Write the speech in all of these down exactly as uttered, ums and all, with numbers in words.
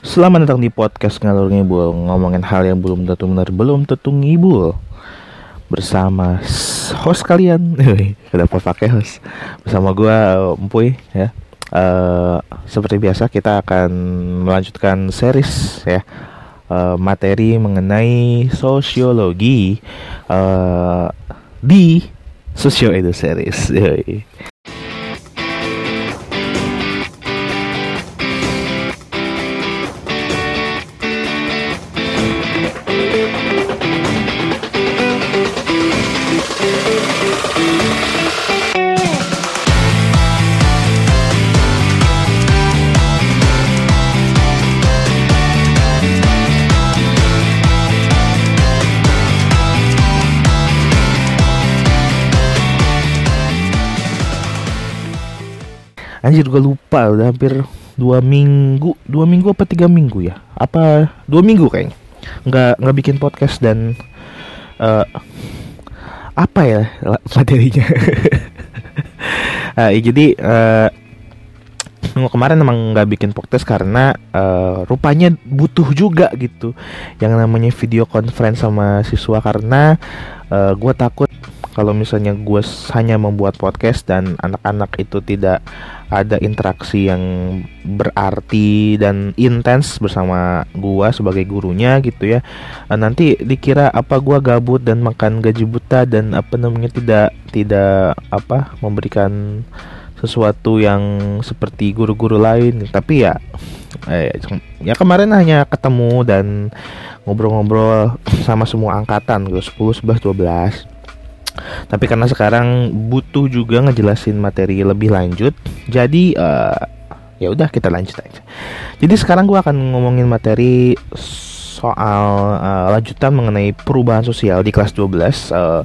Selamat datang di podcast Ngalor Ngibul, ngomongin hal yang belum tentu benar, belum tentu ngibul. Bersama host kalian, udah pakai host. Bersama gue Mpui ya. Uh, seperti biasa kita akan melanjutkan series ya uh, materi mengenai sosiologi uh, di Sosio Edu Series. Anjir, gue lupa, udah hampir dua minggu, dua minggu apa tiga minggu ya? Apa dua minggu kayaknya. Enggak enggak bikin podcast dan uh, apa ya materinya. uh, jadi uh, kemarin emang enggak bikin podcast karena uh, rupanya butuh juga gitu yang namanya video conference sama siswa, karena uh, gue takut kalau misalnya gue hanya membuat podcast dan anak-anak itu tidak ada interaksi yang berarti dan intens bersama gue sebagai gurunya gitu ya, nanti dikira apa gue gabut dan makan gaji buta dan apa namanya tidak tidak apa memberikan sesuatu yang seperti guru-guru lain. Tapi ya eh, ya kemarin hanya ketemu dan ngobrol-ngobrol sama semua angkatan gue, sepuluh, sebelas, dua belas. Tapi karena sekarang butuh juga ngejelasin materi lebih lanjut, jadi uh, ya udah kita lanjut aja. Jadi sekarang gue akan ngomongin materi soal uh, lanjutan mengenai perubahan sosial di kelas dua belas. Uh,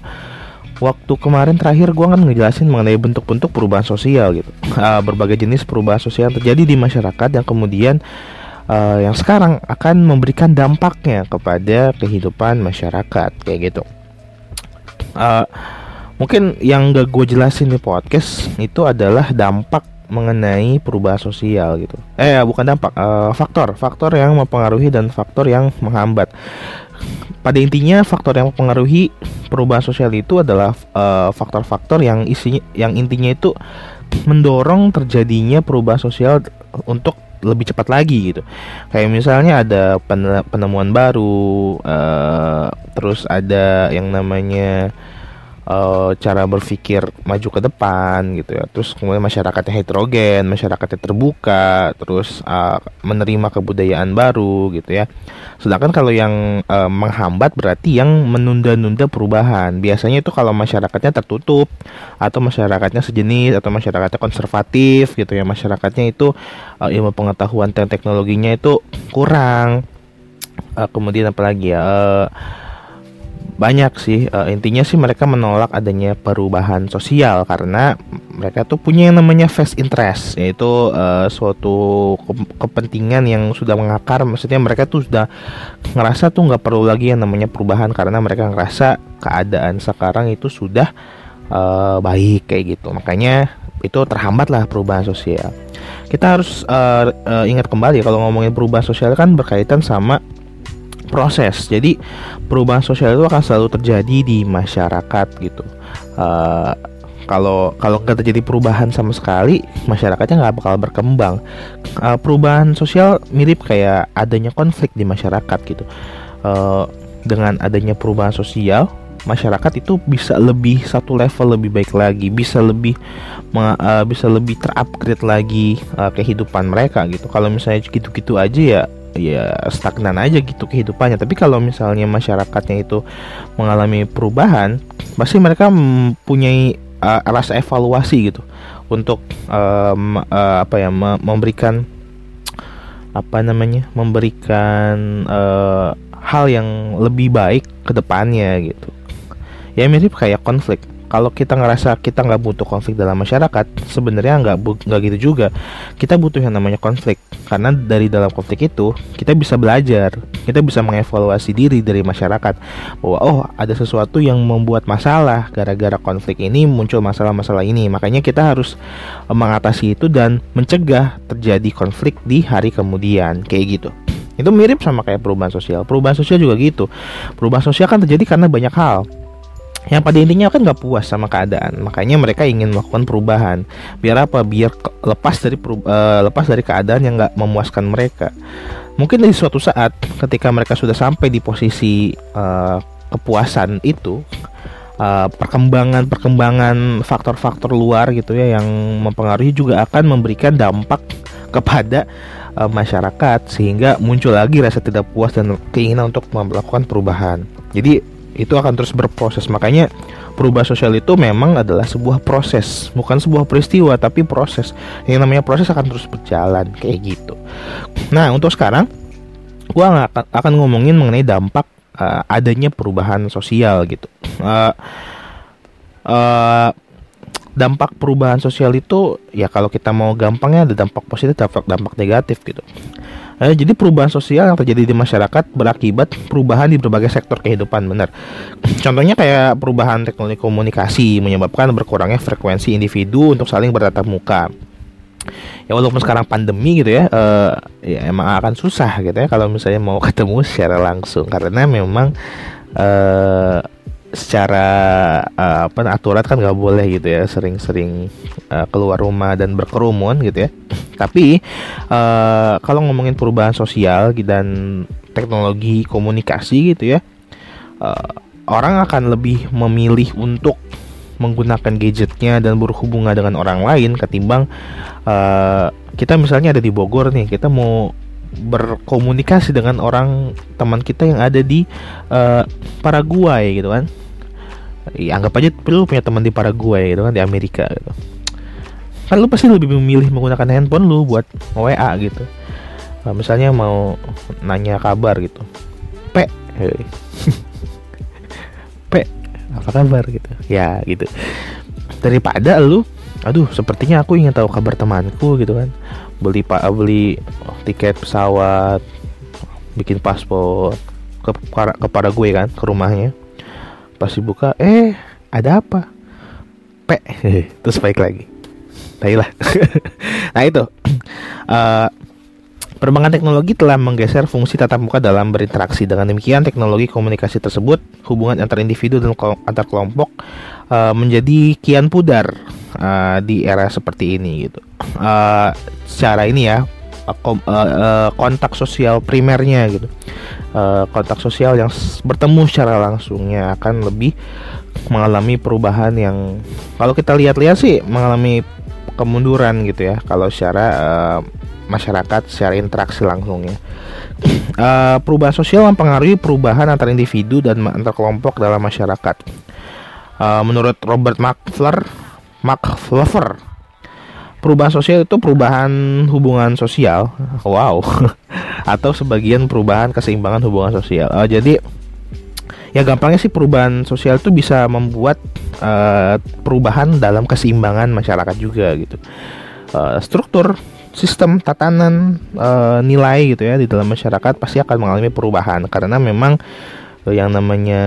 waktu kemarin terakhir gue kan ngejelasin mengenai bentuk-bentuk perubahan sosial gitu, uh, berbagai jenis perubahan sosial yang terjadi di masyarakat yang kemudian uh, yang sekarang akan memberikan dampaknya kepada kehidupan masyarakat kayak gitu. Uh, mungkin yang gak gue jelasin di podcast itu adalah dampak mengenai perubahan sosial gitu. Eh bukan dampak, uh, faktor Faktor yang mempengaruhi dan faktor yang menghambat. Pada intinya faktor yang mempengaruhi perubahan sosial itu adalah uh, faktor-faktor yang isinya, yang intinya itu mendorong terjadinya perubahan sosial untuk lebih cepat lagi gitu. Kayak misalnya ada penemuan baru, uh, terus ada yang namanya uh, cara berpikir maju ke depan gitu ya. Terus kemudian masyarakatnya heterogen, masyarakatnya terbuka, terus uh, menerima kebudayaan baru gitu ya. Sedangkan kalau yang uh, menghambat berarti yang menunda-nunda perubahan. Biasanya itu kalau masyarakatnya tertutup atau masyarakatnya sejenis atau masyarakatnya konservatif gitu ya. Masyarakatnya itu uh, ilmu pengetahuan dan teknologinya itu kurang. Uh, kemudian apalagi ya, uh, banyak sih. Uh, intinya sih mereka menolak adanya perubahan sosial karena mereka tuh punya yang namanya vested interest, yaitu uh, suatu ke- kepentingan yang sudah mengakar. Maksudnya mereka tuh sudah ngerasa tuh nggak perlu lagi yang namanya perubahan karena mereka ngerasa keadaan sekarang itu sudah uh, baik kayak gitu. Makanya itu terhambatlah perubahan sosial. Kita harus uh, uh, ingat kembali kalau ngomongin perubahan sosial kan berkaitan sama proses. Jadi perubahan sosial itu akan selalu terjadi di masyarakat gitu. Uh, kalau kalau nggak terjadi perubahan sama sekali, masyarakatnya nggak bakal berkembang. Uh, perubahan sosial mirip kayak adanya konflik di masyarakat gitu. Uh, dengan adanya perubahan sosial, masyarakat itu bisa lebih satu level lebih baik lagi, bisa lebih uh, bisa lebih terupgrade lagi uh, kehidupan mereka gitu. Kalau misalnya gitu-gitu aja ya ya stagnan aja gitu kehidupannya. Tapi kalau misalnya masyarakatnya itu mengalami perubahan, pasti mereka mempunyai uh, rasa evaluasi gitu untuk um, uh, apa ya memberikan apa namanya memberikan uh, hal yang lebih baik ke depannya gitu. Ya mirip kayak konflik. Kalau kita ngerasa kita nggak butuh konflik dalam masyarakat, sebenarnya nggak nggak gitu juga. Kita butuh yang namanya konflik, karena dari dalam konflik itu kita bisa belajar, kita bisa mengevaluasi diri dari masyarakat bahwa oh ada sesuatu yang membuat masalah, gara-gara konflik ini muncul masalah-masalah ini. Makanya kita harus mengatasi itu dan mencegah terjadi konflik di hari kemudian kayak gitu. Itu mirip sama kayak perubahan sosial. Perubahan sosial juga gitu. Perubahan sosial kan terjadi karena banyak hal yang pada intinya kan gak puas sama keadaan. Makanya mereka ingin melakukan perubahan. Biar apa? Biar lepas dari perub- uh, lepas dari keadaan yang gak memuaskan mereka. Mungkin dari suatu saat ketika mereka sudah sampai di posisi uh, kepuasan itu, uh, perkembangan-perkembangan faktor-faktor luar gitu ya yang mempengaruhi juga akan memberikan dampak kepada uh, masyarakat, sehingga muncul lagi rasa tidak puas dan keinginan untuk melakukan perubahan. Jadi itu akan terus berproses. Makanya perubahan sosial itu memang adalah sebuah proses, bukan sebuah peristiwa, tapi proses. Yang namanya proses akan terus berjalan kayak gitu. Nah, untuk sekarang gue akan akan ngomongin mengenai dampak uh, adanya perubahan sosial gitu. Uh, uh, dampak perubahan sosial itu ya kalau kita mau gampangnya ada dampak positif, dampak dampak negatif gitu. Nah, jadi perubahan sosial yang terjadi di masyarakat berakibat perubahan di berbagai sektor kehidupan, benar. Contohnya kayak perubahan teknologi komunikasi menyebabkan berkurangnya frekuensi individu untuk saling bertatap muka. Ya walaupun sekarang pandemi gitu ya, eh, ya emang akan susah gitu ya kalau misalnya mau ketemu secara langsung, karena memang eh, secara eh, apa aturan kan nggak boleh gitu ya sering-sering eh, keluar rumah dan berkerumun gitu ya. Tapi eh, kalau ngomongin perubahan sosial dan teknologi komunikasi gitu ya, eh, orang akan lebih memilih untuk menggunakan gadgetnya dan berhubungan dengan orang lain ketimbang eh, kita misalnya ada di Bogor nih, kita mau berkomunikasi dengan orang teman kita yang ada di eh, Paraguay gitu kan. Ya, anggap aja perlu punya teman di Paraguay gitu kan, di Amerika gitu. Kan lu pasti lebih memilih menggunakan handphone lu buat W A gitu. Nah, misalnya mau nanya kabar gitu, P P apa kabar gitu ya gitu, daripada lu aduh sepertinya aku ingin tahu kabar temanku gitu kan, beli pak beli tiket pesawat, bikin paspor ke ke Paraguay kan, ke rumahnya, pas dibuka eh ada apa, P terus balik lagi. Nah itu uh, perkembangan teknologi telah menggeser fungsi tatap muka dalam berinteraksi. Dengan demikian teknologi komunikasi tersebut, hubungan antar individu dan antar kelompok uh, menjadi kian pudar uh, di era seperti ini gitu. Uh, secara ini ya kom, uh, uh, kontak sosial primernya gitu, uh, kontak sosial yang bertemu secara langsungnya akan lebih mengalami perubahan yang kalau kita lihat-lihat sih mengalami kemunduran gitu ya kalau secara uh, masyarakat secara interaksi langsungnya. Uh, perubahan sosial mempengaruhi perubahan antar individu dan antar kelompok dalam masyarakat. Uh, menurut Robert Macfler, Macfler, perubahan sosial itu perubahan hubungan sosial, wow, atau sebagian perubahan keseimbangan hubungan sosial. Uh, jadi ya gampangnya sih perubahan sosial itu bisa membuat uh, perubahan dalam keseimbangan masyarakat juga gitu. Uh, struktur, sistem, tatanan, uh, nilai gitu ya di dalam masyarakat pasti akan mengalami perubahan, karena memang uh, yang namanya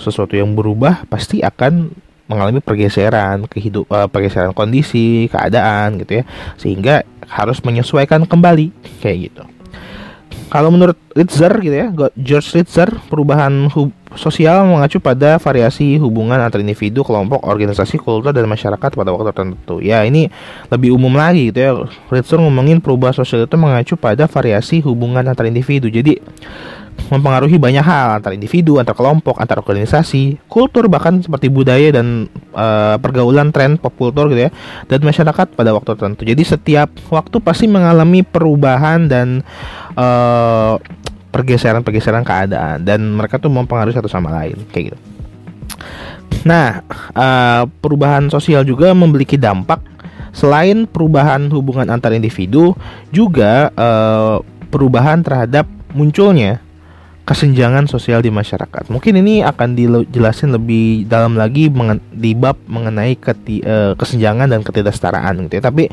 sesuatu yang berubah pasti akan mengalami pergeseran kehidup, uh, pergeseran kondisi, keadaan gitu ya, sehingga harus menyesuaikan kembali kayak gitu. Kalau menurut Ritzer gitu ya, George Ritzer, perubahan hub- sosial mengacu pada variasi hubungan antar individu, kelompok, organisasi, kultur, dan masyarakat pada waktu tertentu. Ya ini lebih umum lagi gitu ya, Ritzer ngomongin perubahan sosial itu mengacu pada variasi hubungan antar individu. Jadi mempengaruhi banyak hal antar individu, antar kelompok, antar organisasi, kultur, bahkan seperti budaya dan e, pergaulan, tren pop kultur gitu ya, dan masyarakat pada waktu tertentu. Jadi setiap waktu pasti mengalami perubahan dan e, pergeseran-pergeseran keadaan, dan mereka tuh mempengaruhi satu sama lain kayak gitu. Nah, e, perubahan sosial juga memiliki dampak selain perubahan hubungan antar individu, juga e, perubahan terhadap munculnya kesenjangan sosial di masyarakat. Mungkin ini akan dijelasin lebih dalam lagi mengen- di bab mengenai keti- uh, kesenjangan dan ketidaksetaraan gitu ya. Tapi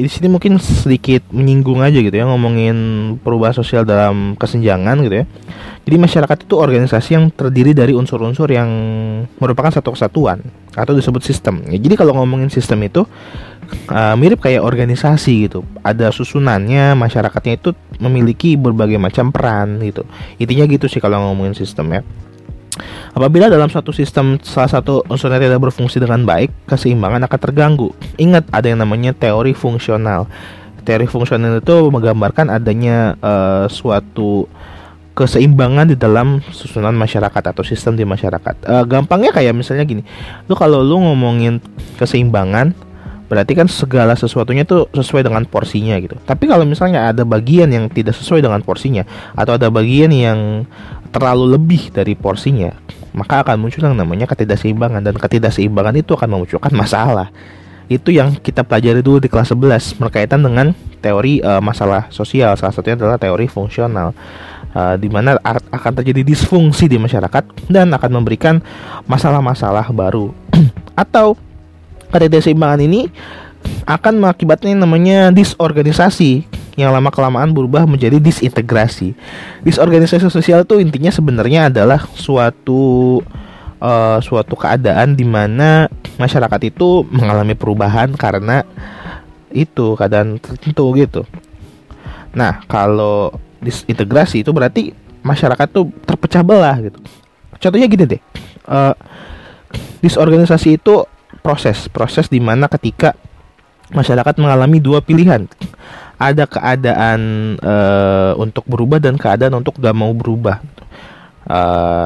di sini mungkin sedikit menyinggung aja gitu ya, ngomongin perubahan sosial dalam kesenjangan gitu ya. Jadi masyarakat itu organisasi yang terdiri dari unsur-unsur yang merupakan satu kesatuan atau disebut sistem. Ya, jadi kalau ngomongin sistem itu uh, mirip kayak organisasi gitu. Ada susunannya, masyarakatnya itu memiliki berbagai macam peran gitu. Intinya gitu sih kalau ngomongin sistem ya. Apabila dalam suatu sistem salah satu unsurnya tidak berfungsi dengan baik, keseimbangan akan terganggu. Ingat, ada yang namanya teori fungsional. Teori fungsional itu menggambarkan adanya uh, suatu keseimbangan di dalam susunan masyarakat atau sistem di masyarakat. Uh, gampangnya kayak misalnya gini, lu kalau lu ngomongin keseimbangan, berarti kan segala sesuatunya tuh sesuai dengan porsinya gitu. Tapi kalau misalnya ada bagian yang tidak sesuai dengan porsinya, atau ada bagian yang terlalu lebih dari porsinya, maka akan muncul yang namanya ketidakseimbangan. Dan ketidakseimbangan itu akan memunculkan masalah. Itu yang kita pelajari dulu di kelas sebelas, berkaitan dengan teori uh, masalah sosial. Salah satunya adalah teori fungsional, uh, di mana akan terjadi disfungsi di masyarakat dan akan memberikan masalah-masalah baru. Atau ketidakseimbangan ini akan mengakibatnya namanya disorganisasi yang lama kelamaan berubah menjadi disintegrasi. Disorganisasi sosial itu intinya sebenarnya adalah suatu uh, suatu keadaan di mana masyarakat itu mengalami perubahan karena itu keadaan tertentu gitu. Nah, kalau disintegrasi itu berarti masyarakat tuh terpecah belah gitu. Contohnya gini deh, uh, disorganisasi itu proses proses di mana ketika masyarakat mengalami dua pilihan, ada keadaan e, untuk berubah dan keadaan untuk gak mau berubah. E,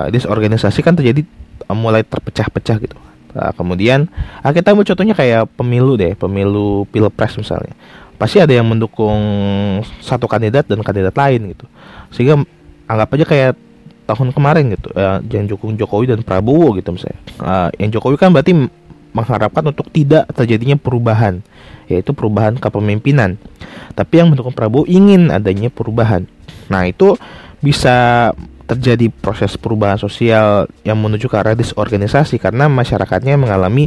disorganisasi kan terjadi mulai terpecah-pecah gitu. E, kemudian kita ambil contohnya kayak pemilu deh, pemilu pilpres misalnya. Pasti ada yang mendukung satu kandidat dan kandidat lain gitu. Sehingga anggap aja kayak tahun kemarin gitu, e, yang dukung Jokowi dan Prabowo gitu misalnya. E, yang Jokowi kan berarti mengharapkan untuk tidak terjadinya perubahan, yaitu perubahan kepemimpinan. Tapi yang mendukung Prabowo ingin adanya perubahan. Nah, itu bisa terjadi proses perubahan sosial yang menuju ke arah disorganisasi karena masyarakatnya mengalami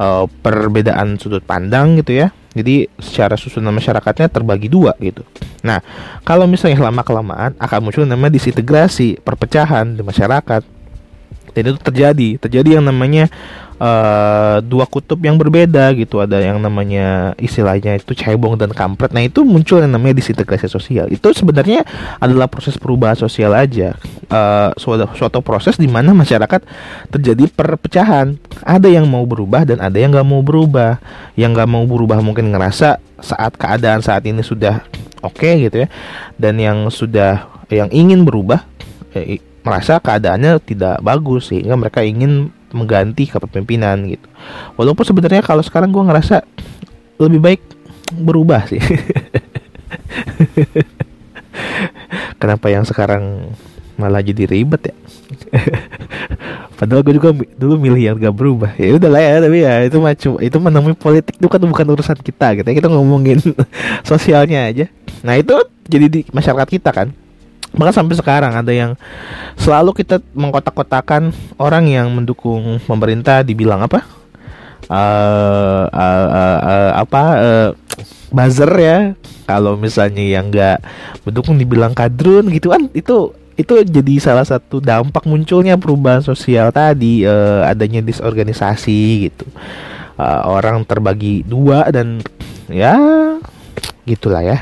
uh, perbedaan sudut pandang gitu ya. Jadi secara susunan masyarakatnya terbagi dua gitu. Nah, kalau misalnya lama-kelamaan akan muncul namanya disintegrasi, perpecahan di masyarakat. Dan itu terjadi, terjadi yang namanya Uh, dua kutub yang berbeda gitu. Ada yang namanya istilahnya itu cebong dan kampret. Nah, itu muncul yang namanya disintegrasi sosial. Itu sebenarnya adalah proses perubahan sosial aja, uh, suatu, suatu proses di mana masyarakat terjadi perpecahan. Ada yang mau berubah dan ada yang gak mau berubah. Yang gak mau berubah mungkin ngerasa saat keadaan saat ini sudah oke okay, gitu ya. Dan yang sudah, yang ingin berubah eh, merasa keadaannya tidak bagus, sehingga mereka ingin mengganti kepemimpinan gitu. Walaupun sebenarnya kalau sekarang gue ngerasa lebih baik berubah sih. Kenapa yang sekarang malah jadi ribet ya? Padahal gue juga dulu milih yang gak berubah. Ya udahlah ya, tapi ya itu macam itu namanya politik, itu kan bukan urusan kita gitu. Kita ngomongin sosialnya aja. Nah, itu jadi di masyarakat kita kan. Maka sampai sekarang ada yang selalu kita mengkotak-kotakan orang yang mendukung pemerintah dibilang apa? Uh, uh, uh, uh, apa uh, buzzer ya. Kalau misalnya yang nggak mendukung dibilang kadrun gitu kan. Itu itu jadi salah satu dampak munculnya perubahan sosial tadi, uh, adanya disorganisasi gitu. Uh, orang terbagi dua dan ya gitulah ya.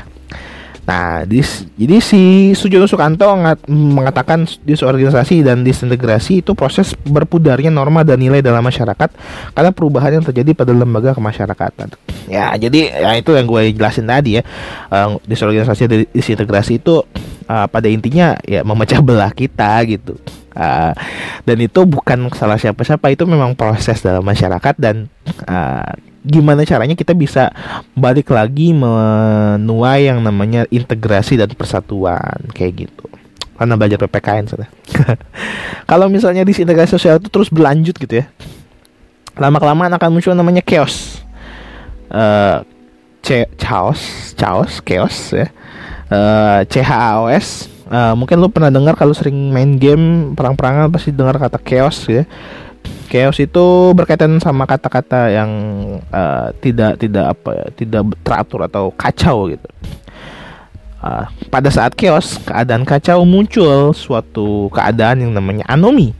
Nah, dis, jadi si Sujono Sukanto ngat, mengatakan disorganisasi dan disintegrasi itu proses berpudarnya norma dan nilai dalam masyarakat karena perubahan yang terjadi pada lembaga kemasyarakatan. Ya, jadi ya itu yang gue jelasin tadi ya. Uh, disorganisasi dan disintegrasi itu uh, pada intinya ya memecah belah kita gitu. Uh, dan itu bukan salah siapa-siapa, itu memang proses dalam masyarakat dan uh, gimana caranya kita bisa balik lagi menuai yang namanya integrasi dan persatuan kayak gitu. Karena belajar P P K N sudah. Kalau misalnya disintegrasi sosial itu terus berlanjut gitu ya, lama-kelamaan akan muncul namanya chaos. Uh, C- chaos, chaos, chaos ya. Uh, chaos. Uh, mungkin lu pernah dengar kalau sering main game perang-perangan pasti dengar kata chaos ya. Chaos itu berkaitan sama kata-kata yang uh, tidak tidak apa ya, tidak teratur atau kacau gitu. Uh, pada saat chaos, keadaan kacau, muncul suatu keadaan yang namanya anomi.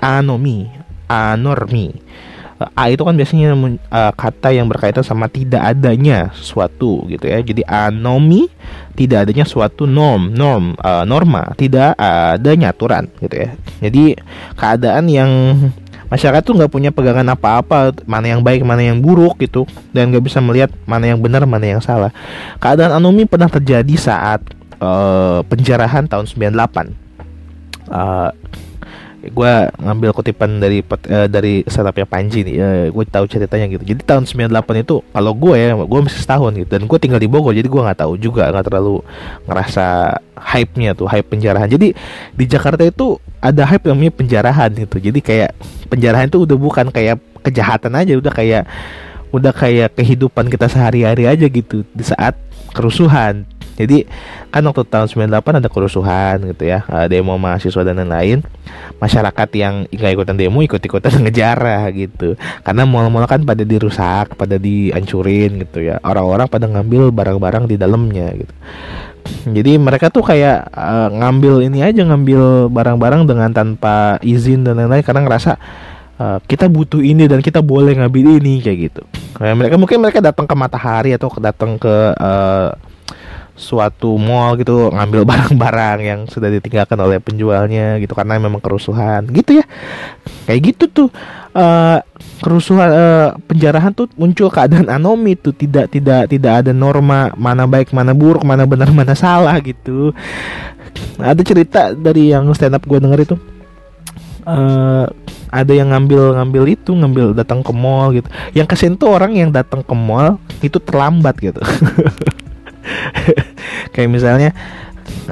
Anomi, anormi. Uh, A itu kan biasanya uh, kata yang berkaitan sama tidak adanya suatu gitu ya. Jadi anomi, tidak adanya suatu norm, norm, uh, norma, tidak adanya aturan gitu ya. Jadi keadaan yang masyarakat tuh nggak punya pegangan apa-apa, mana yang baik, mana yang buruk gitu, dan nggak bisa melihat mana yang benar, mana yang salah. Keadaan anomi pernah terjadi saat uh, penjarahan tahun sembilan puluh delapan. Uh, gue ngambil kutipan dari uh, dari startupnya Panji nih, uh, gue tahu ceritanya gitu. Jadi tahun sembilan puluh delapan itu, kalau gue ya, gue masih setahun gitu, dan gue tinggal di Bogor, jadi gue nggak tahu juga, nggak terlalu ngerasa hype-nya tuh, hype penjarahan. Jadi di Jakarta itu ada hype namanya penjarahan gitu. Jadi kayak penjarahan itu udah bukan kayak kejahatan aja, udah kayak udah kayak kehidupan kita sehari-hari aja gitu di saat kerusuhan. Jadi kan waktu tahun sembilan puluh delapan ada kerusuhan gitu ya, demo mahasiswa dan lain-lain. Masyarakat yang nggak ikutan demo ikut-ikutan ngejarah gitu, karena mal-mal kan pada dirusak, pada dihancurin gitu ya. Orang-orang pada ngambil barang-barang di dalamnya gitu. Jadi mereka tuh kayak uh, ngambil ini aja, ngambil barang-barang dengan tanpa izin dan lain-lain, karena ngerasa uh, kita butuh ini dan kita boleh ngambil ini kayak gitu. Nah, mereka mungkin mereka datang ke Matahari atau datang ke uh, suatu mall gitu, ngambil barang-barang yang sudah ditinggalkan oleh penjualnya gitu, karena memang kerusuhan gitu ya. Kayak gitu tuh uh, kerusuhan, uh, penjarahan tuh muncul keadaan anomi tuh, tidak tidak tidak ada norma, mana baik mana buruk, mana benar mana salah gitu. Ada cerita dari yang stand up gue denger itu, uh, ada yang ngambil ngambil itu ngambil datang ke mall gitu. Yang kasihan tuh orang yang datang ke mall itu terlambat gitu. Kayak misalnya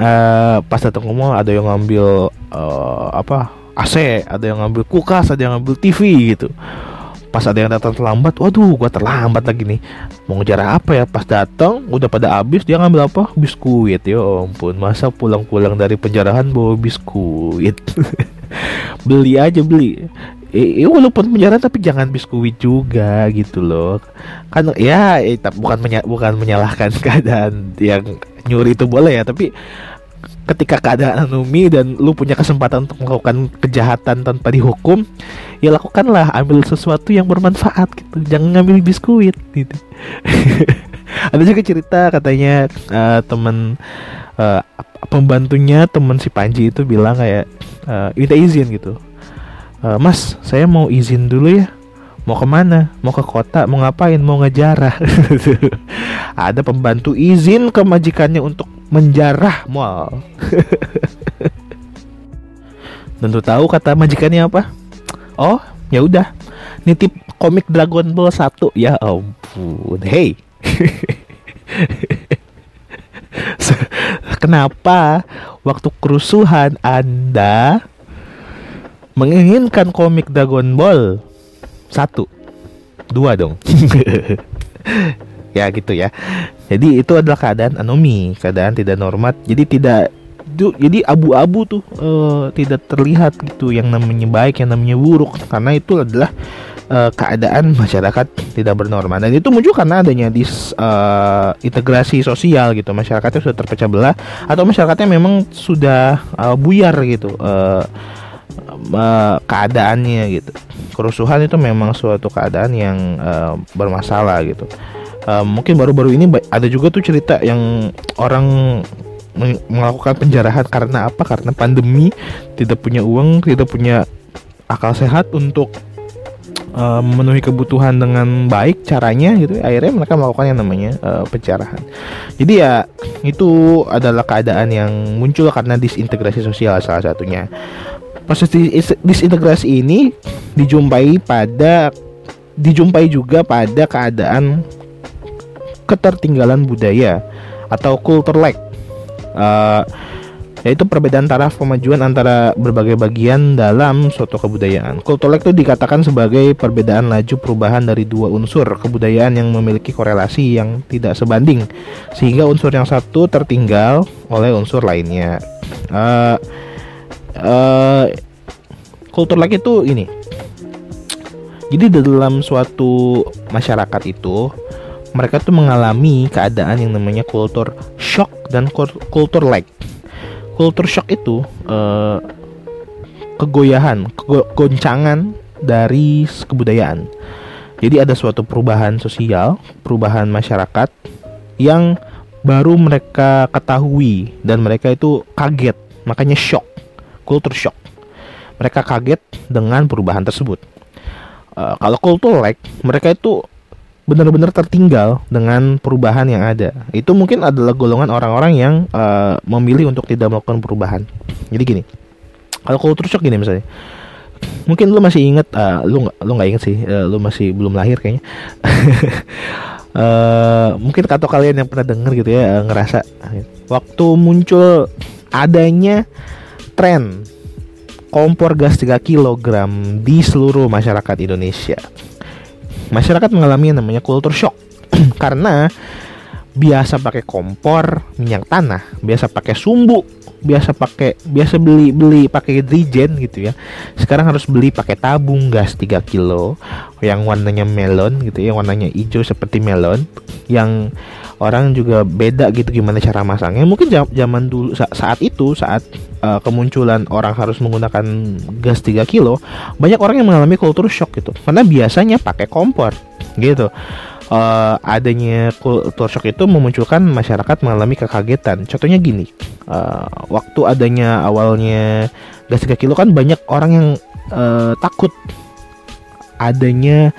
uh, pas datang ke mall ada yang ngambil uh, apa A C, ada yang ngambil kulkas, ada yang ngambil T V gitu. Pas ada yang datang terlambat, waduh gua terlambat lagi nih, mau ngejar apa ya. Pas datang udah pada habis, dia ngambil apa? Biskuit. Ya ampun, masa pulang-pulang dari penjarahan bawa biskuit. Beli aja beli. Eh, walaupun penjara tapi jangan biskuit juga gitu loh. Kan ya eh, bukan menya- bukan menyalahkan keadaan yang nyuri itu, boleh ya, tapi ketika keadaan anomi dan lu punya kesempatan untuk melakukan kejahatan tanpa dihukum, ya lakukanlah, ambil sesuatu yang bermanfaat gitu. Jangan ngambil biskuit gitu. Ada juga cerita katanya uh, teman uh, pembantunya teman si Panji itu bilang kayak uh, minta izin gitu. Mas, saya mau izin dulu ya. Mau kemana? Mau ke kota? Mau ngapain? Mau ngejarah. Ada pembantu izin ke majikannya untuk menjarah mal. Tentu tahu kata majikannya apa? Oh, ya udah. Nitip komik Dragon Ball satu. Ya ampun. Hey. Kenapa waktu kerusuhan Anda menginginkan komik Dragon Ball satu, dua dong. Ya gitu ya. Jadi itu adalah keadaan anomi, keadaan tidak normat. Jadi tidak, jadi abu-abu tuh uh, tidak terlihat gitu, yang namanya baik, yang namanya buruk, karena itu adalah uh, keadaan masyarakat tidak bernorma. Dan itu muncul karena adanya dis uh, integrasi sosial gitu. Masyarakatnya sudah terpecah belah, atau masyarakatnya memang sudah uh, buyar gitu. Uh, Uh, keadaannya gitu. Kerusuhan itu memang suatu keadaan yang uh, bermasalah gitu. Uh, mungkin baru-baru ini ada juga tuh cerita yang orang melakukan penjarahan karena apa? Karena pandemi, tidak punya uang, tidak punya akal sehat untuk uh, memenuhi kebutuhan dengan baik caranya gitu. Akhirnya mereka melakukan yang namanya uh, penjarahan. Jadi ya itu adalah keadaan yang muncul karena disintegrasi sosial salah satunya. Proses disintegrasi ini dijumpai pada dijumpai juga pada keadaan ketertinggalan budaya atau culture lag, uh, yaitu perbedaan taraf kemajuan antara berbagai bagian dalam suatu kebudayaan. Culture lag itu dikatakan sebagai perbedaan laju perubahan dari dua unsur kebudayaan yang memiliki korelasi yang tidak sebanding, sehingga unsur yang satu tertinggal oleh unsur lainnya. Uh, Uh, kultur lag itu ini Jadi dalam suatu masyarakat itu mereka tuh mengalami keadaan yang namanya kultur shock dan kultur lag. Kultur shock itu eh, kegoyahan, kegoncangan dari kebudayaan. Jadi ada suatu perubahan sosial, perubahan masyarakat yang baru mereka ketahui dan mereka itu kaget, makanya shock, kultur shock. Mereka kaget dengan perubahan tersebut. Uh, kalau kultur lag, mereka itu benar-benar tertinggal dengan perubahan yang ada. Itu mungkin adalah golongan orang-orang yang uh, memilih untuk tidak melakukan perubahan. Jadi gini, kalau kultur shock gini misalnya, mungkin lu masih inget, uh, lu nggak, lu nggak inget sih, uh, lu masih belum lahir kayaknya. uh, mungkin kata kalian yang pernah denger gitu ya, uh, ngerasa waktu muncul adanya tren kompor gas tiga kilogram di seluruh masyarakat Indonesia, masyarakat mengalami yang namanya kultur shock karena biasa pakai kompor minyak tanah, biasa pakai sumbu, biasa pakai biasa beli beli pakai drijen gitu ya. Sekarang harus beli pakai tabung gas tiga kilo yang warnanya melon gitu ya, warnanya hijau seperti melon, yang orang juga beda gitu gimana cara masangnya. Mungkin zaman dulu saat itu, saat uh, kemunculan orang harus menggunakan gas tiga kilo, banyak orang yang mengalami kultur shock gitu karena biasanya pakai kompor gitu. Uh, adanya kultur shock itu memunculkan masyarakat mengalami kekagetan. Contohnya gini, uh, waktu adanya awalnya gas tiga kilo kan banyak orang yang uh, takut adanya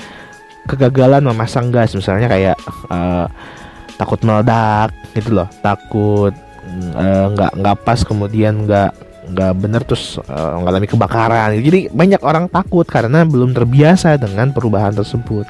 kegagalan memasang gas, misalnya kayak uh, takut meledak gitu loh, takut uh, nggak nggak pas, kemudian nggak nggak bener, terus uh, mengalami kebakaran. Jadi banyak orang takut karena belum terbiasa dengan perubahan tersebut.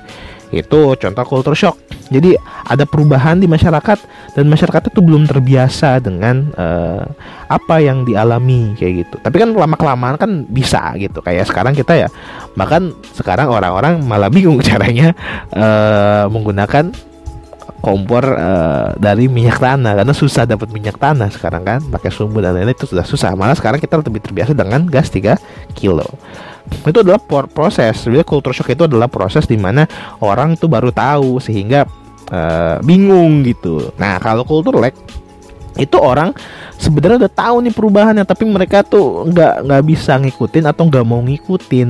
Itu contoh culture shock. Jadi ada perubahan di masyarakat dan masyarakat itu belum terbiasa dengan uh, apa yang dialami kayak gitu. Tapi kan lama-kelamaan kan bisa gitu. Kayak sekarang kita ya, bahkan sekarang orang-orang malah bingung caranya uh, menggunakan kompor uh, dari minyak tanah karena susah dapat minyak tanah sekarang kan, pakai sumbu dan lain-lain itu sudah susah. Malah sekarang kita lebih terbiasa dengan gas tiga kilo. Itu adalah proses. Sebenarnya culture shock itu adalah proses di mana orang tuh baru tahu sehingga uh, bingung gitu. Nah, kalau culture lag itu orang sebenarnya udah tahu nih perubahannya, tapi mereka tuh nggak nggak bisa ngikutin atau nggak mau ngikutin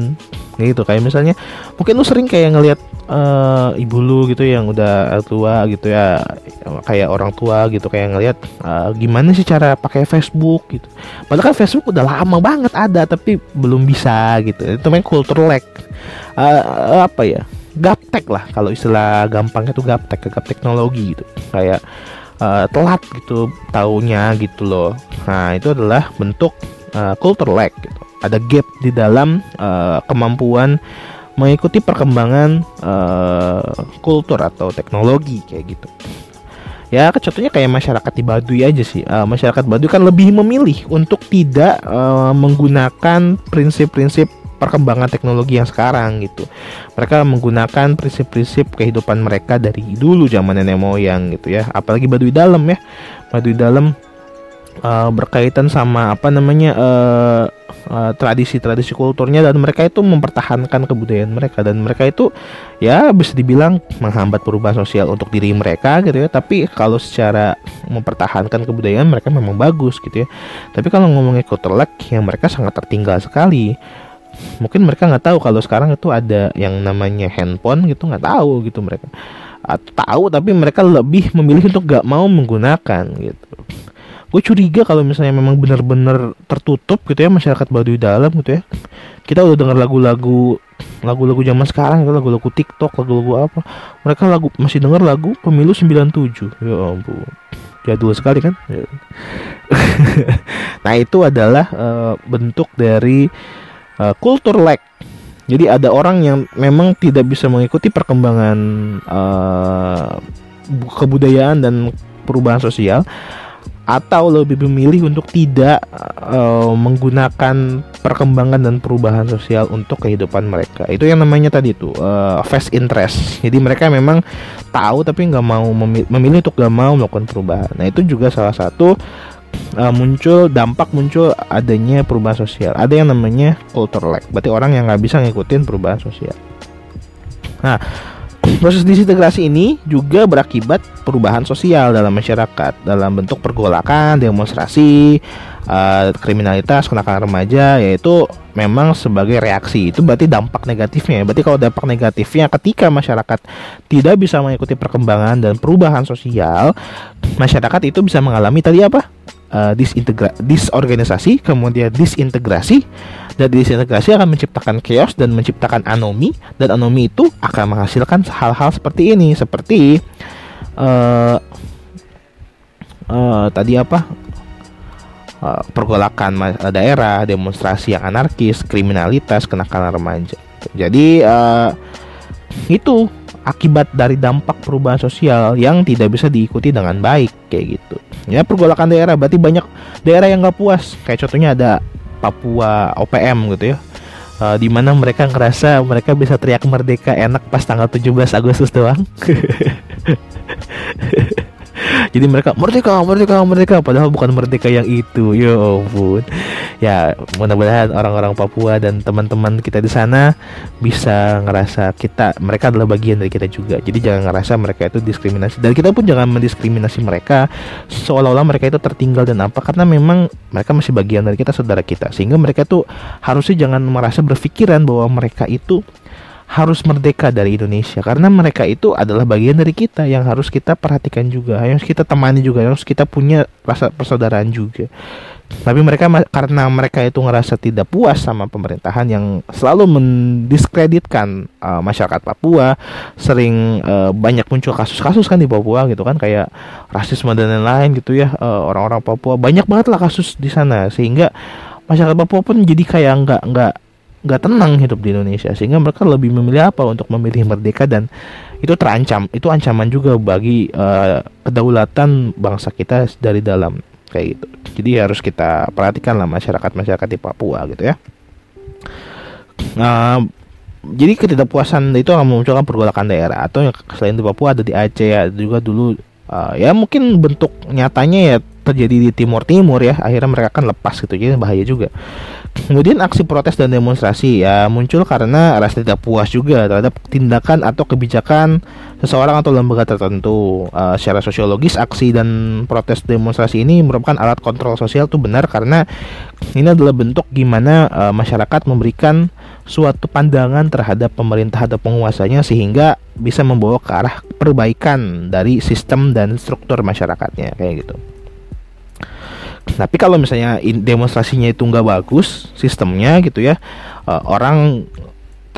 gitu. Kayak misalnya mungkin lu sering kayak ngelihat uh, ibu lu gitu yang udah tua gitu ya, kayak orang tua gitu, kayak ngelihat uh, gimana sih cara pakai Facebook gitu. Padahal kan Facebook udah lama banget ada tapi belum bisa gitu. Itu namanya culture lag. Uh, apa ya? Gaptek lah, kalau istilah gampangnya tuh gaptek, gap teknologi gitu. Kayak Uh, telat gitu taunya gitu loh. Nah itu adalah bentuk uh, culture lag gitu. Ada gap di dalam uh, kemampuan mengikuti perkembangan uh, kultur atau teknologi kayak gitu. Ya contohnya kayak masyarakat di Baduy aja sih. uh, Masyarakat Baduy kan lebih memilih untuk tidak uh, menggunakan prinsip-prinsip perkembangan teknologi yang sekarang gitu. Mereka menggunakan prinsip-prinsip kehidupan mereka dari dulu zaman nenek moyang gitu ya. Apalagi Baduy Dalam ya. Baduy Dalam uh, berkaitan sama apa namanya uh, uh, tradisi-tradisi kulturnya, dan mereka itu mempertahankan kebudayaan mereka, dan mereka itu ya bisa dibilang menghambat perubahan sosial untuk diri mereka gitu ya. Tapi kalau secara mempertahankan kebudayaan mereka memang bagus gitu ya. Tapi kalau ngomongin culture lag, yang mereka sangat tertinggal sekali. Mungkin mereka nggak tahu kalau sekarang itu ada yang namanya handphone gitu, nggak tahu gitu mereka. Atau tahu tapi mereka lebih memilih untuk nggak mau menggunakan gitu. Gue curiga kalau misalnya memang benar-benar tertutup gitu ya masyarakat Baduy Dalam gitu ya. Kita udah dengar lagu-lagu lagu-lagu zaman sekarang gitu, lagu-lagu TikTok, lagu-lagu apa. Mereka lagu masih dengar lagu Pemilu sembilan tujuh. Ya ampun. Jadul sekali kan. Nah, itu adalah uh, bentuk dari kultur uh, lag. Jadi ada orang yang memang tidak bisa mengikuti perkembangan uh, kebudayaan dan perubahan sosial, atau lebih memilih untuk tidak uh, menggunakan perkembangan dan perubahan sosial untuk kehidupan mereka. Itu yang namanya tadi itu uh, vested interest. Jadi mereka memang tahu tapi nggak mau memilih, memilih untuk nggak mau melakukan perubahan. Nah itu juga salah satu Uh, muncul dampak muncul adanya perubahan sosial. Ada yang namanya culture lag, berarti orang yang nggak bisa ngikutin perubahan sosial. Nah, proses disintegrasi ini juga berakibat perubahan sosial dalam masyarakat dalam bentuk pergolakan, demonstrasi, uh, kriminalitas, kenakalan remaja, yaitu memang sebagai reaksi. Itu berarti dampak negatifnya. Berarti kalau dampak negatifnya ketika masyarakat tidak bisa mengikuti perkembangan dan perubahan sosial, masyarakat itu bisa mengalami tadi apa? Uh, disintegra- disorganisasi, kemudian disintegrasi, dan disintegrasi akan menciptakan chaos dan menciptakan anomi, dan anomi itu akan menghasilkan hal-hal seperti ini, seperti uh, uh, tadi apa uh, pergolakan daerah, demonstrasi yang anarkis, kriminalitas, kenakalan remaja. Jadi uh, itu akibat dari dampak perubahan sosial yang tidak bisa diikuti dengan baik kayak gitu. Ya, pergolakan daerah berarti banyak daerah yang nggak puas. Kayak contohnya ada Papua O P M gitu ya. Uh, di mana mereka ngerasa mereka bisa teriak merdeka enak pas tanggal tujuh belas Agustus doang. Jadi mereka merdeka, merdeka, merdeka, padahal bukan merdeka yang itu. Ya ampun. Ya, mudah-mudahan orang-orang Papua dan teman-teman kita di sana bisa ngerasa kita, mereka adalah bagian dari kita juga. Jadi jangan ngerasa mereka itu diskriminasi. Dan kita pun jangan mendiskriminasi mereka seolah-olah mereka itu tertinggal dan apa, karena memang mereka masih bagian dari kita, saudara kita. Sehingga mereka tuh harusnya jangan merasa berpikiran bahwa mereka itu harus merdeka dari Indonesia, karena mereka itu adalah bagian dari kita yang harus kita perhatikan juga, yang harus kita temani juga, yang harus kita punya rasa persaudaraan juga. Tapi mereka, karena mereka itu ngerasa tidak puas sama pemerintahan yang selalu mendiskreditkan uh, masyarakat Papua, sering uh, banyak muncul kasus-kasus kan di Papua gitu kan, kayak rasisme dan lain-lain gitu ya, uh, orang-orang Papua banyak banget lah kasus di sana, sehingga masyarakat Papua pun jadi kayak nggak nggak nggak tenang hidup di Indonesia, sehingga mereka lebih memilih apa untuk memilih merdeka, dan itu terancam, itu ancaman juga bagi uh, kedaulatan bangsa kita dari dalam kayak gitu. Jadi harus kita perhatikan lah masyarakat masyarakat di Papua gitu ya. Uh, jadi ketidakpuasan itu akan memunculkan pergolakan daerah, atau selain di Papua ada di Aceh ya, juga dulu uh, ya mungkin bentuk nyatanya ya terjadi di Timor Timur ya, akhirnya mereka kan lepas gitu, jadi bahaya juga. Kemudian aksi protes dan demonstrasi ya muncul karena rasa tidak puas juga terhadap tindakan atau kebijakan seseorang atau lembaga tertentu. Uh, secara sosiologis, aksi dan protes demonstrasi ini merupakan alat kontrol sosial tuh benar, karena ini adalah bentuk gimana uh, masyarakat memberikan suatu pandangan terhadap pemerintah atau penguasanya, sehingga bisa membawa ke arah perbaikan dari sistem dan struktur masyarakatnya kayak gitu. Tapi kalau misalnya demonstrasinya itu nggak bagus sistemnya gitu ya, orang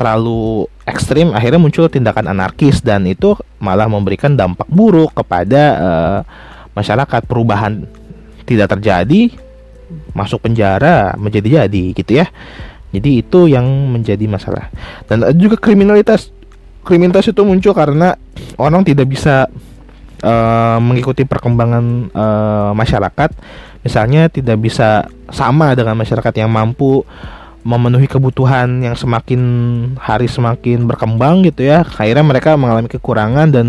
terlalu ekstrim, akhirnya muncul tindakan anarkis, dan itu malah memberikan dampak buruk kepada uh, masyarakat. Perubahan tidak terjadi, masuk penjara menjadi-jadi gitu ya. Jadi itu yang menjadi masalah. Dan ada juga kriminalitas. Kriminalitas itu muncul karena orang tidak bisa Uh, mengikuti perkembangan uh, masyarakat, misalnya tidak bisa sama dengan masyarakat yang mampu memenuhi kebutuhan yang semakin hari semakin berkembang gitu ya. Akhirnya mereka mengalami kekurangan dan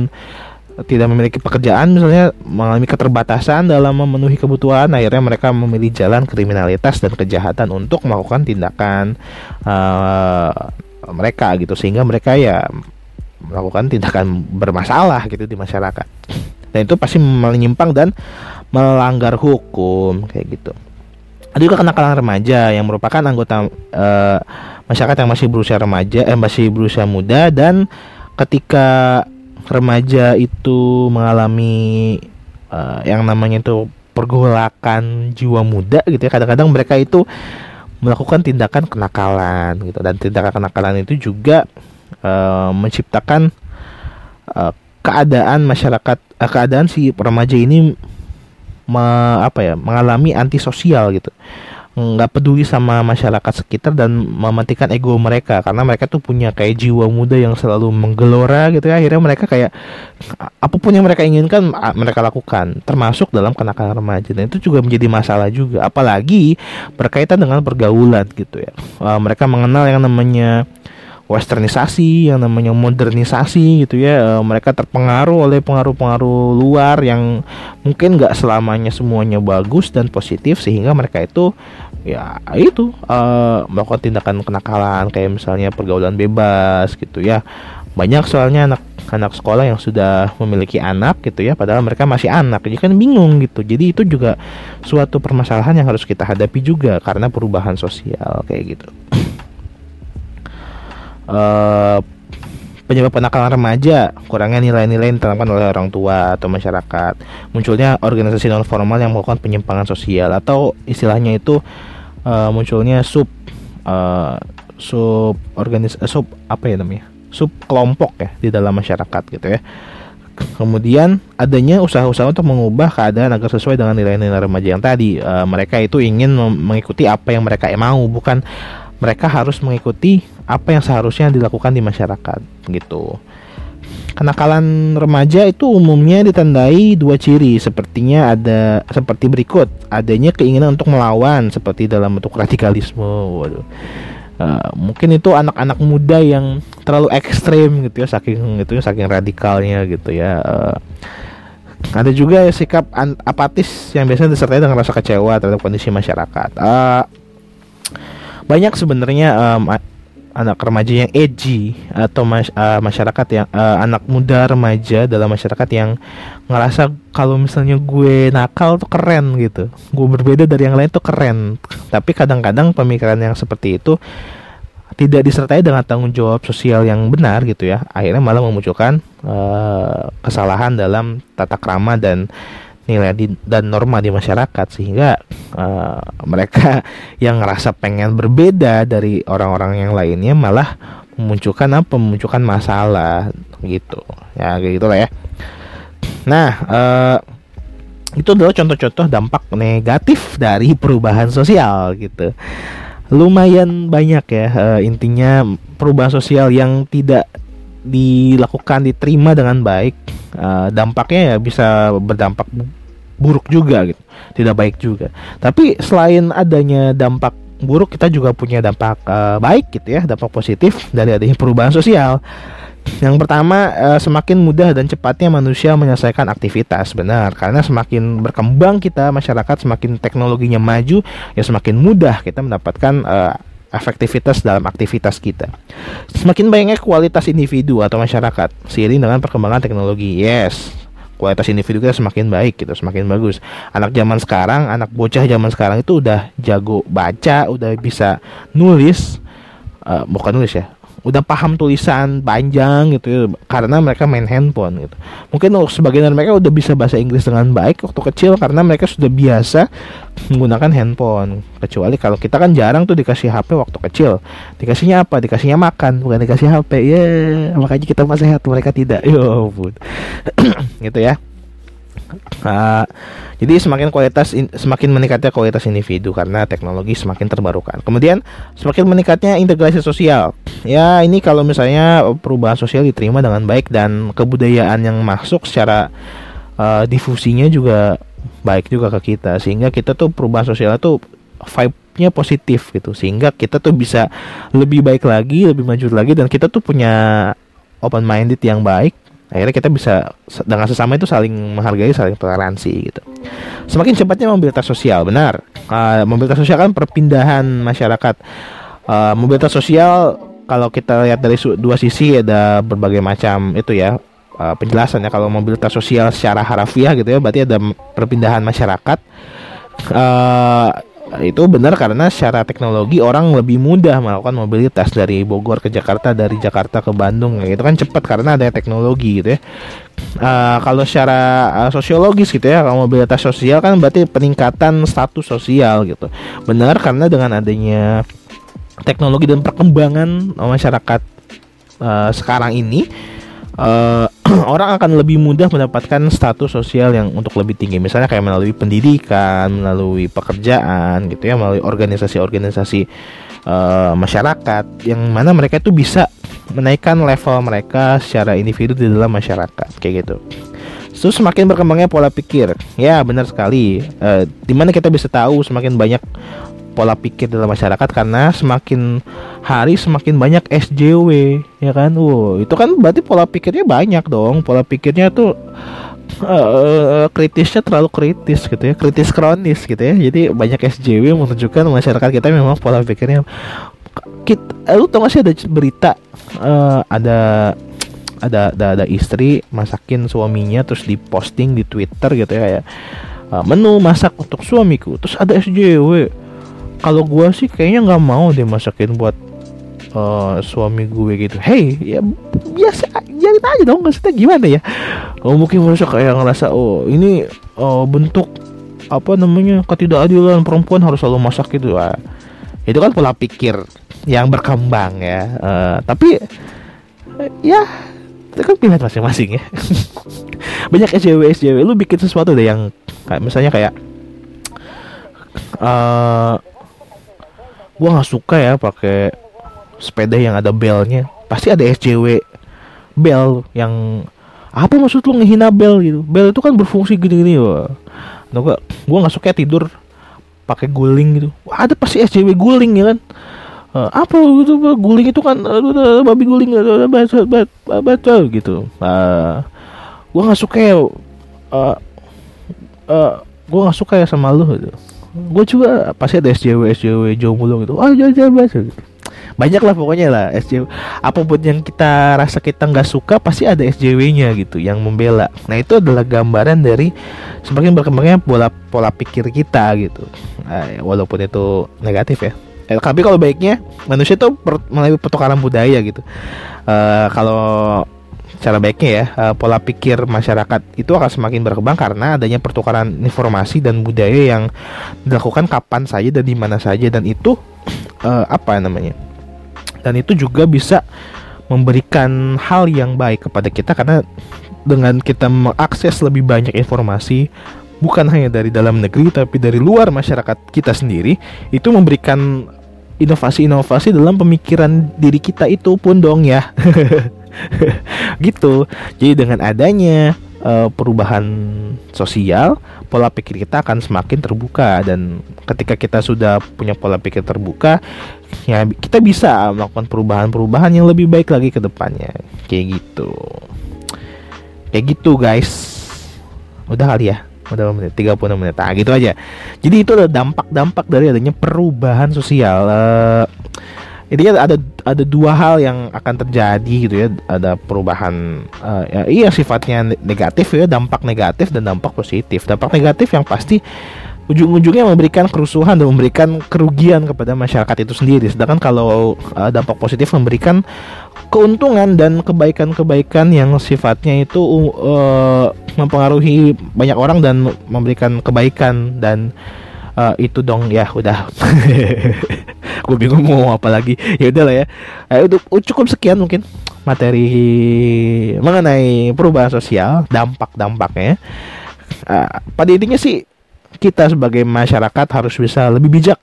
tidak memiliki pekerjaan, misalnya mengalami keterbatasan dalam memenuhi kebutuhan. Akhirnya mereka memilih jalan kriminalitas dan kejahatan untuk melakukan tindakan uh, mereka gitu, sehingga mereka ya melakukan tindakan bermasalah gitu di masyarakat, dan itu pasti menyimpang dan melanggar hukum kayak gitu. Ada juga kenakalan remaja yang merupakan anggota e, masyarakat yang masih berusia remaja, eh masih berusia muda, dan ketika remaja itu mengalami e, yang namanya itu pergolakan jiwa muda gitu ya, kadang-kadang mereka itu melakukan tindakan kenakalan gitu, dan tindakan kenakalan itu juga Uh, menciptakan uh, keadaan masyarakat, uh, keadaan si remaja ini me, apa ya mengalami antisosial gitu, nggak peduli sama masyarakat sekitar dan mementingkan ego mereka, karena mereka tuh punya kayak jiwa muda yang selalu menggelora gitu ya. Akhirnya mereka kayak apapun yang mereka inginkan mereka lakukan, termasuk dalam kenakalan remaja, dan itu juga menjadi masalah juga, apalagi berkaitan dengan pergaulan gitu ya. Uh, mereka mengenal yang namanya westernisasi, yang namanya modernisasi gitu ya. E, mereka terpengaruh oleh pengaruh-pengaruh luar yang mungkin nggak selamanya semuanya bagus dan positif, sehingga mereka itu ya itu e, melakukan tindakan kenakalan kayak misalnya pergaulan bebas gitu ya, Banyak soalnya anak anak sekolah yang sudah memiliki anak gitu ya, padahal mereka masih anak, jadi kan bingung gitu. Jadi itu juga suatu permasalahan yang harus kita hadapi juga karena perubahan sosial kayak gitu. Uh, penyebab penakalan remaja, kurangnya nilai-nilai yang ditanamkan oleh orang tua atau masyarakat, munculnya organisasi non formal yang melakukan penyimpangan sosial, atau istilahnya itu uh, munculnya sub uh, sub organis sub apa ya namanya sub kelompok ya di dalam masyarakat gitu ya. Kemudian adanya usaha-usaha untuk mengubah keadaan agar sesuai dengan nilai-nilai remaja yang tadi. Uh, mereka itu ingin mengikuti apa yang mereka mau, bukan mereka harus mengikuti apa yang seharusnya dilakukan di masyarakat gitu. Kenakalan remaja itu umumnya ditandai dua ciri, sepertinya ada seperti berikut. Adanya keinginan untuk melawan seperti dalam bentuk radikalisme. Waduh. Uh, mungkin itu anak-anak muda yang terlalu ekstrem gitu ya, saking gitu ya, saking radikalnya gitu ya. Uh, ada juga sikap an- apatis yang biasanya disertai dengan rasa kecewa terhadap kondisi masyarakat. Uh, Banyak sebenarnya um, anak remaja yang edgy atau mas, uh, masyarakat yang uh, anak muda remaja dalam masyarakat yang ngerasa kalau misalnya gue nakal tuh keren gitu, gue berbeda dari yang lain tuh keren. Tapi kadang-kadang pemikiran yang seperti itu tidak disertai dengan tanggung jawab sosial yang benar gitu ya, akhirnya malah memunculkan uh, kesalahan dalam tata krama dan nilai di, dan norma di masyarakat, sehingga uh, mereka yang ngerasa pengen berbeda dari orang-orang yang lainnya malah memunculkan apa? memunculkan masalah gitu. Ya kayak gitulah ya. Nah, uh, itu adalah contoh-contoh dampak negatif dari perubahan sosial gitu. Lumayan banyak ya, uh, intinya perubahan sosial yang tidak dilakukan diterima dengan baik, uh, dampaknya ya bisa berdampak buruk juga gitu, tidak baik juga. Tapi selain adanya dampak buruk, kita juga punya dampak uh, baik gitu ya, dampak positif dari adanya perubahan sosial. Yang pertama, uh, semakin mudah dan cepatnya manusia menyelesaikan aktivitas. Benar, karena semakin berkembang kita masyarakat, semakin teknologinya maju, ya semakin mudah kita mendapatkan uh, efektivitas dalam aktivitas kita. Semakin banyaknya kualitas individu atau masyarakat seiring dengan perkembangan teknologi. Yes, kualitas individu kita semakin baik gitu, semakin bagus. Anak zaman sekarang, anak bocah zaman sekarang itu udah jago baca, udah bisa nulis, uh, bukan nulis ya, udah paham tulisan panjang gitu ya, karena mereka main handphone gitu. Mungkin sebagian dari mereka udah bisa bahasa Inggris dengan baik waktu kecil karena mereka sudah biasa menggunakan handphone. Kecuali kalau kita kan jarang tuh dikasih H P waktu kecil. Dikasihnya apa? Dikasihnya makan, bukan dikasih H P. Ya, yeah, makanya kita masih sehat, mereka tidak. Yo, ampun. Gitu ya. Uh, jadi semakin kualitas in, semakin meningkatnya kualitas individu karena teknologi semakin terbarukan. Kemudian semakin meningkatnya integrasi sosial. Ya, ini kalau misalnya perubahan sosial diterima dengan baik dan kebudayaan yang masuk secara uh, difusinya juga baik juga ke kita, sehingga kita tuh perubahan sosial tuh vibe-nya positif gitu, sehingga kita tuh bisa lebih baik lagi, lebih maju lagi, dan kita tuh punya open minded yang baik. Akhirnya kita bisa dengan sesama itu saling menghargai, saling toleransi gitu. Semakin cepatnya mobilitas sosial, benar. Uh, mobilitas sosial kan perpindahan masyarakat. Uh, mobilitas sosial kalau kita lihat dari su- dua sisi ada berbagai macam itu ya. Uh, penjelasannya kalau mobilitas sosial secara harafiah gitu ya, berarti ada perpindahan masyarakat. Uh, itu benar karena secara teknologi orang lebih mudah melakukan mobilitas dari Bogor ke Jakarta, dari Jakarta ke Bandung, itu kan cepat karena ada teknologi gitu ya. Uh, kalau secara uh, sosiologis gitu ya, kalau mobilitas sosial kan berarti peningkatan status sosial gitu. Benar karena dengan adanya teknologi dan perkembangan masyarakat uh, sekarang ini, Uh, orang akan lebih mudah mendapatkan status sosial yang untuk lebih tinggi, misalnya kayak melalui pendidikan, melalui pekerjaan gitu ya, melalui organisasi-organisasi uh, masyarakat yang mana mereka itu bisa menaikkan level mereka secara individu di dalam masyarakat kayak gitu. So, semakin berkembangnya pola pikir, ya benar sekali. Uh, dimana kita bisa tahu semakin banyak pola pikir dalam masyarakat karena semakin hari semakin banyak S J W ya kan. Wow, itu kan berarti pola pikirnya banyak dong. Pola pikirnya tuh uh, kritisnya terlalu kritis gitu ya, kritis kronis gitu ya. Jadi banyak S J W menunjukkan masyarakat kita memang pola pikirnya kita, lu tau gak sih ada berita uh, ada ada ada ada istri masakin suaminya terus diposting di Twitter gitu ya, kayak menu masak untuk suamiku. Terus ada S J W. Kalau gue sih kayaknya nggak mau deh masakin buat uh, suami gue gitu. Hey, ya biasa jalin aja dong, maksudnya gimana ya? Oh, mungkin mereka kayak ngerasa oh ini uh, bentuk apa namanya ketidakadilan, perempuan harus selalu masak gitu. Wah, itu kan pola pikir yang berkembang ya. Uh, tapi uh, ya itu kan pilihan masing-masing ya. Banyak S J W S J W lu bikin sesuatu deh yang kayak misalnya kayak uh, gua nggak suka ya pakai sepeda yang ada belnya. Pasti ada S J W bel yang apa maksud lu ngehina bel gitu. Bel itu kan berfungsi gini-gini. Wah. Nah, gua gua nggak suka tidur pakai guling gitu. Wah, ada pasti S J W guling ya kan. Uh, apa gitu guling itu kan uh, babi guling uh, baca baca baca gitu. Uh, gue nggak suka ya, uh, uh, gue nggak suka ya sama lu gitu. Gue juga pasti ada S J W S J W jomblo gitu. Oh jangan jangan baca gitu. Banyak lah pokoknya lah S J W. Apapun yang kita rasa kita nggak suka pasti ada S J W-nya gitu yang membela. Nah itu adalah gambaran dari semakin berkembangnya pola pola pikir kita gitu. Nah, walaupun itu negatif ya. Tapi kalau baiknya manusia itu melalui pertukaran budaya gitu. Uh, kalau cara baiknya ya uh, pola pikir masyarakat itu akan semakin berkembang karena adanya pertukaran informasi dan budaya yang dilakukan kapan saja dan di mana saja, dan itu uh, apa namanya? Dan itu juga bisa memberikan hal yang baik kepada kita karena dengan kita mengakses lebih banyak informasi, bukan hanya dari dalam negeri tapi dari luar masyarakat kita sendiri, itu memberikan inovasi-inovasi dalam pemikiran diri kita itu pun dong ya. Gitu. Jadi dengan adanya uh, perubahan sosial, pola pikir kita akan semakin terbuka, dan ketika kita sudah punya pola pikir terbuka, ya kita bisa melakukan perubahan-perubahan yang lebih baik lagi ke depannya. Kayak gitu. Kayak gitu guys. Udah kali ya. Udah menit tiga puluh enam menit. Nah, gitu aja. Jadi itu adalah dampak-dampak dari adanya perubahan sosial. Uh, intinya ada ada dua hal yang akan terjadi gitu ya. Ada perubahan uh, ya, iya sifatnya negatif ya, dampak negatif dan dampak positif. Dampak negatif yang pasti ujung-ujungnya memberikan kerusuhan dan memberikan kerugian kepada masyarakat itu sendiri. Sedangkan kalau uh, dampak positif memberikan keuntungan dan kebaikan-kebaikan yang sifatnya itu uh, mempengaruhi banyak orang dan memberikan kebaikan, dan uh, itu dong ya udah. Gue bingung mau apa lagi. Ya udahlah ya. Uh, cukup sekian mungkin materi mengenai perubahan sosial, dampak-dampaknya. Uh, pada intinya sih kita sebagai masyarakat harus bisa lebih bijak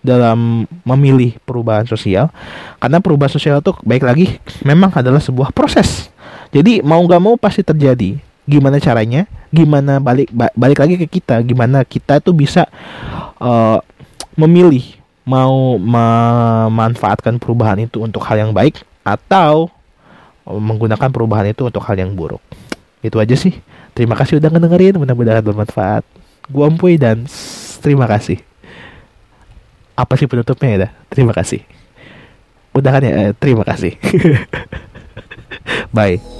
dalam memilih perubahan sosial, karena perubahan sosial itu baik lagi memang adalah sebuah proses. Jadi mau gak mau pasti terjadi. Gimana caranya? Gimana balik balik lagi ke kita? Gimana kita tuh bisa uh, memilih mau memanfaatkan perubahan itu untuk hal yang baik atau menggunakan perubahan itu untuk hal yang buruk. Itu aja sih. Terima kasih udah ngedengerin. Mudah-mudahan bermanfaat. Gua Mpui dan terima kasih. Apa sih penutupnya ya dah? Terima kasih. Udah kan ya? Eh, terima kasih. Bye.